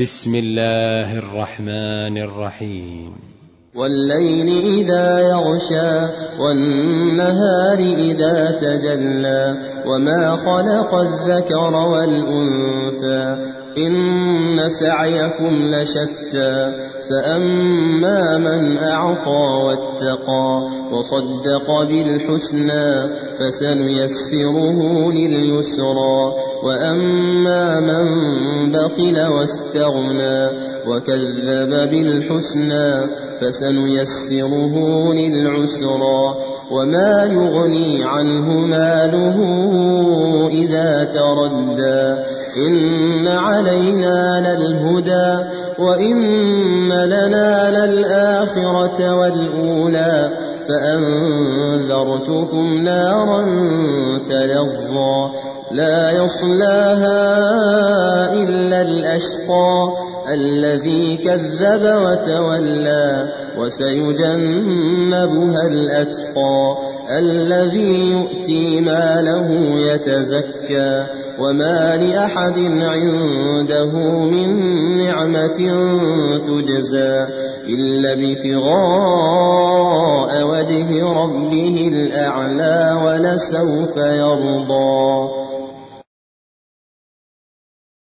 بسم الله الرحمن الرحيم والليل إذا يغشى والنهار إذا تجلى وما خلق الذكر والأنثى إن سعيكم لشتى فأما من أعطى واتقى وصدق بالحسنى فسنيسره لليسرى وأما من بخل واستغنى وكذب بالحسنى فسنيسره للعسرى وما يغني عنه ماله إذا تردى إن علينا للهدى وإن لنا للآخرة والأولى فأنذرتكم نارا تلظى لا يصلاها إلا الأشقى الذي كذب وتولى وسيجنبها الأتقى الذي يؤتي ماله يتزكى وما لأحد عنده من نعمة تجزى إلا ابتغاء وجه ربه الأعلى ولسوف يرضى.